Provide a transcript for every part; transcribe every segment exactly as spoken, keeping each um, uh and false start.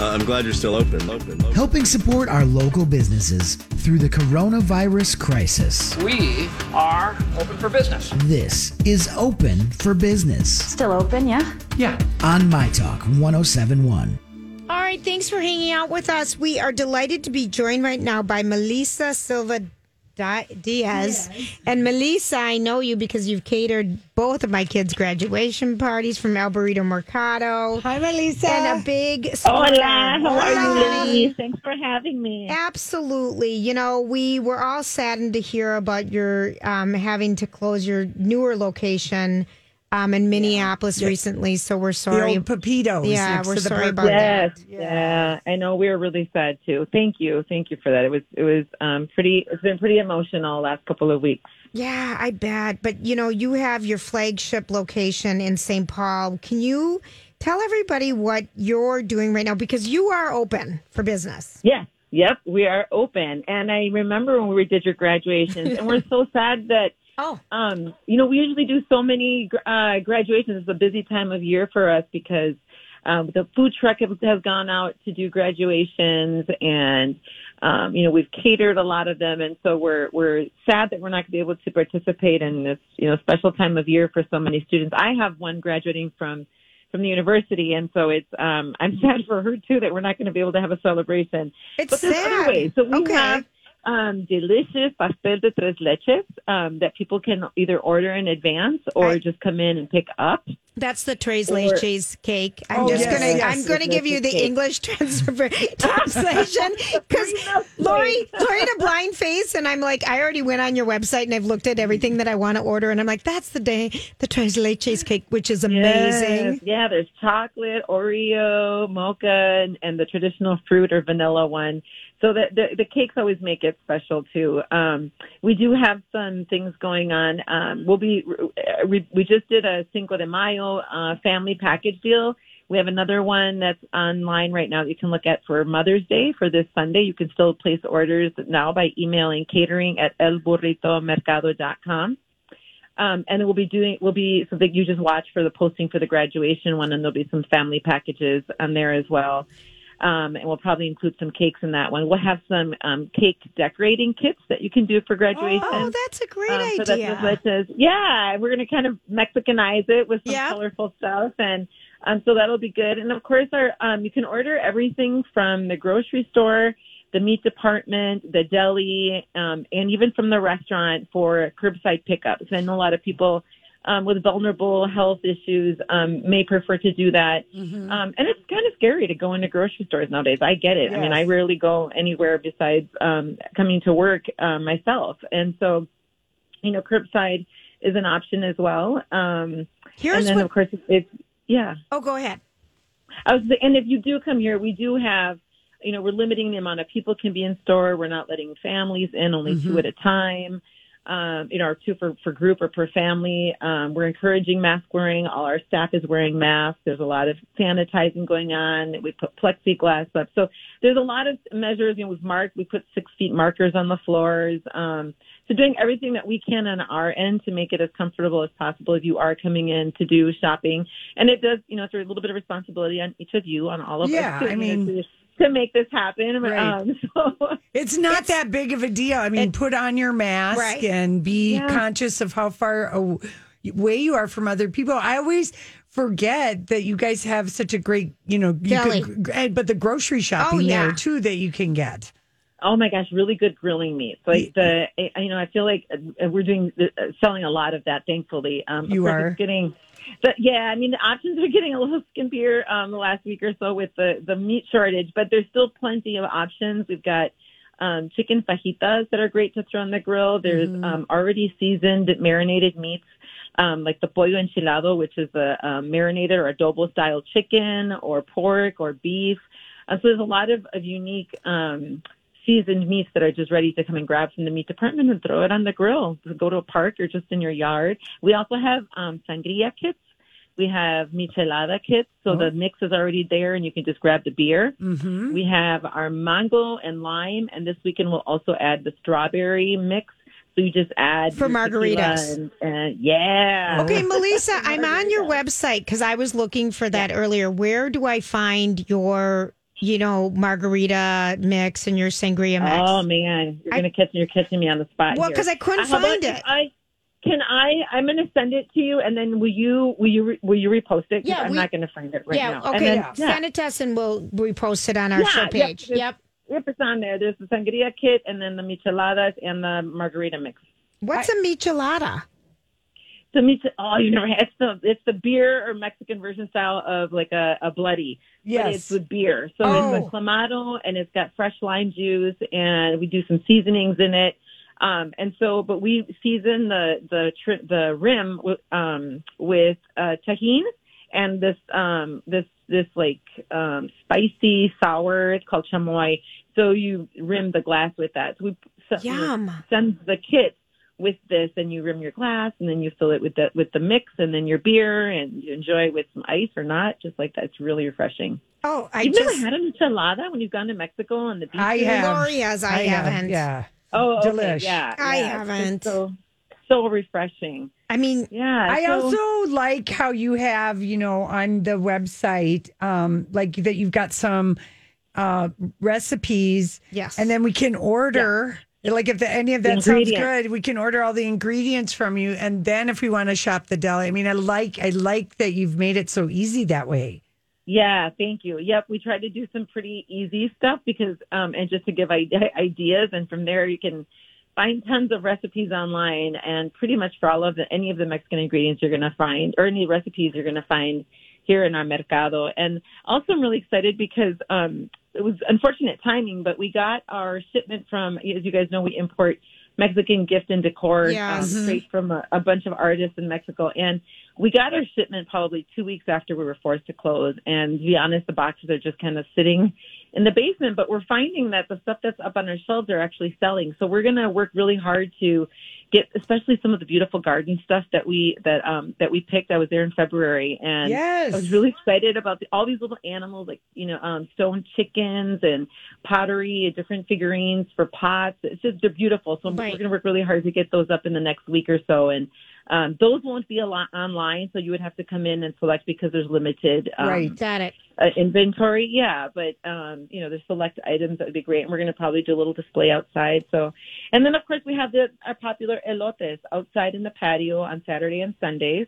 Uh, I'm glad you're still open. Open, open. Helping support our local businesses through the coronavirus crisis. We are open for business. This is Open for Business. Still open, yeah? Yeah. On MyTalk one oh seven point one. All right, thanks for hanging out with us. We are delighted to be joined right now by Melissa Silva Di- Diaz. Yes. And Melissa, I know you because you've catered both of my kids' graduation parties from El Burrito Mercado. Hi, Melissa. And a big... Sp- Hola. How are you, ladies? Thanks for having me. Absolutely. You know, we were all saddened to hear about your um, having to close your newer location um, in Minneapolis yeah. recently, so we're sorry. The old Pepitos. Yeah, we're sorry about yes, that. Yes, yeah. yeah. I know. We were really sad, too. Thank you. Thank you for that. It was, it was um, pretty, it's been pretty emotional last couple of weeks. Yeah, I bet. But, you know, you have your flagship location in Saint Paul. Can you tell everybody what you're doing right now? Because you are open for business. Yes. Yep. We are open. And I remember when we did your graduations, and we're so sad that Oh, um, you know, we usually do so many uh, graduations. It's a busy time of year for us because um, the food truck has gone out to do graduations, and um, you know, we've catered a lot of them, and so we're we're sad that we're not going to be able to participate in this, you know, special time of year for so many students. I have one graduating from from the university, and so it's um, I'm sad for her too that we're not going to be able to have a celebration. It's but sad. Other ways. So we okay. have. Um, delicious pastel de tres leches um, that people can either order in advance or I, just come in and pick up. That's the tres leches cake. I'm oh, just yes, gonna yes, I'm gonna give you the cake. English translation because Lori Lori had a blind face and I'm like, I already went on your website and I've looked at everything that I want to order and I'm like, that's the day the tres leches cake, which is amazing. Yes. Yeah, there's chocolate, Oreo, mocha, and, and the traditional fruit or vanilla one. So the, the, the cakes always make it special, too. Um, we do have some things going on. Um, we'll be we, we just did a Cinco de Mayo uh, family package deal. We have another one that's online right now that you can look at for Mother's Day for this Sunday. You can still place orders now by emailing catering at el burrito mercado dot com. Um, and we'll be doing, we'll be, so that you just watch for the posting for the graduation one, and there'll be some family packages on there as well. Um, and we'll probably include some cakes in that one. We'll have some um, cake decorating kits that you can do for graduation. Oh, that's a great um, so idea. That's as as, yeah, we're going to kind of Mexicanize it with some yeah. colorful stuff. And um, so that'll be good. And, of course, our um, you can order everything from the grocery store, the meat department, the deli, um, and even from the restaurant for curbside pickup. So I know a lot of people Um, with vulnerable health issues, um, may prefer to do that. Mm-hmm. Um, and it's kind of scary to go into grocery stores nowadays. I get it. Yes. I mean, I rarely go anywhere besides um, coming to work uh, myself. And so, you know, curbside is an option as well. Um, Here's and then, what... of course, it's, it's, yeah. Oh, go ahead. I was, and if you do come here, we do have, you know, we're limiting the amount of people can be in store. We're not letting families in, only mm-hmm. two at a time. Um, you know, or two for, for group or per family. Um, we're encouraging mask wearing. All our staff is wearing masks. There's a lot of sanitizing going on. We put plexiglass up. So there's a lot of measures. You know, we've marked, we put six feet markers on the floors. Um, so doing everything that we can on our end to make it as comfortable as possible if you are coming in to do shopping. And it does, you know, it's a little bit of responsibility on each of you, on all of yeah, us. Yeah, I mean... To, to make this happen. Right. Um, so. It's not it's, that big of a deal. I mean, it, put on your mask right. and be yeah. conscious of how far away you are from other people. I always forget that you guys have such a great, you know, you could, but the grocery shopping oh, yeah. there too that you can get. Oh my gosh, really good grilling meats. Like the, you know, I feel like we're doing selling a lot of that. Thankfully, um, you are it's getting. But yeah, I mean the options are getting a little skimpier um, the last week or so with the the meat shortage, but there's still plenty of options. We've got um, chicken fajitas that are great to throw on the grill. There's mm. um, already seasoned marinated meats. Um, like the pollo enchilado, which is a, a marinated or adobo-style chicken or pork or beef. Uh, so there's a lot of, of unique um, seasoned meats that are just ready to come and grab from the meat department and throw it on the grill. Go to a park or just in your yard. We also have um, sangria kits. We have michelada kits, so oh. the mix is already there, and you can just grab the beer. Mm-hmm. We have our mango and lime, and this weekend we'll also add the strawberry mix. So you just add for margaritas, and, and yeah. Okay, Melissa, I'm on your website because I was looking for that yeah. earlier. Where do I find your, you know, margarita mix and your sangria mix? Oh man, you're I, gonna catch you're catching me on the spot. Well, because I couldn't uh, find it. I, can I? I'm gonna send it to you, and then will you will you will you repost it? Yeah, I'm we, not gonna find it right yeah, now. Okay, and then, yeah, okay. Send it to us, and we'll repost it on our yeah, show page. Yep. yep. Yep, it's on there. There's the sangria kit and then the micheladas and the margarita mix. What's I, a michelada? The mich- oh, you never had it's the it's the beer or Mexican version style of like a, a bloody. Yes, but it's with beer. So oh. it's a clamato and it's got fresh lime juice and we do some seasonings in it. Um, and so, but we season the the tri- the rim with, um, with uh, tajin and this um, this. this like um, spicy sour. It's called chamoy. So you rim the glass with that. So we Yum. send the kit with this, and you rim your glass, and then you fill it with the with the mix, and then your beer, and you enjoy it with some ice or not, just like that. It's really refreshing. Oh, I you've just, never had a michelada when you've gone to Mexico on the beach. I have. Gloria's, I, I haven't. Have, yeah. Oh, okay. Delish. Yeah. I yeah. haven't. So so refreshing. I mean, yeah. I so, also like how you have, you know, on the website, um, like that you've got some uh, recipes. Yes. And then we can order, yeah. like if the, any of that sounds good, we can order all the ingredients from you. And then if we want to shop the deli, I mean, I like, I like that you've made it so easy that way. Yeah, thank you. Yep, we tried to do some pretty easy stuff because, um, and just to give ideas, and from there you can find tons of recipes online, and pretty much for all of the, any of the Mexican ingredients you're going to find, or any recipes you're going to find here in our mercado. And also I'm really excited because um, it was unfortunate timing, but we got our shipment from, as you guys know, we import Mexican gift and decor yes. um, straight from a, a bunch of artists in Mexico. And we got our shipment probably two weeks after we were forced to close. And to be honest, the boxes are just kind of sitting in the basement, but we're finding that the stuff that's up on our shelves are actually selling. So we're going to work really hard to get, especially some of the beautiful garden stuff that we, that, um, that we picked. I was there in February and yes. I was really excited about the, all these little animals, like, you know, um, stone chickens and pottery and different figurines for pots. It's just, they're beautiful. So right. we're going to work really hard to get those up in the next week or so. And, Um, those won't be a lot online, so you would have to come in and select because there's limited um, right. Got it. Uh, inventory. Yeah, but, um, you know, there's select items that would be great, and we're going to probably do a little display outside. So, and then, of course, we have the, our popular elotes outside in the patio on Saturday and Sundays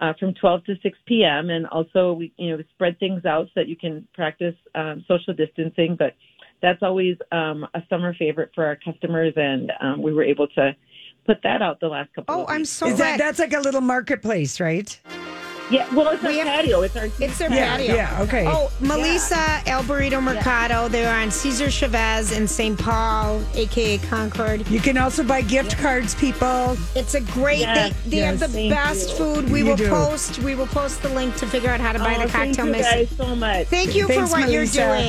uh, from twelve to six p.m., and also, we you know, we spread things out so that you can practice um, social distancing, but that's always um, a summer favorite for our customers, and um, we were able to put that out the last couple. Oh, of weeks. I'm so Is glad. That, that's like a little marketplace, right? Yeah. Well, it's we our have, patio. It's our. It's their yeah, patio. Yeah. Okay. Oh, Melissa, yeah. El Burrito Mercado. Yeah. They're on Cesar Chavez in Saint Paul, aka Concord. You can also buy gift yeah. cards, people. It's a great. Yes. They, they yes, have the best you. food. We you will do. post. We will post the link to figure out how to buy oh, the cocktail mix. Thank you guys so much. Thank you Thanks, for what Melissa. you're doing.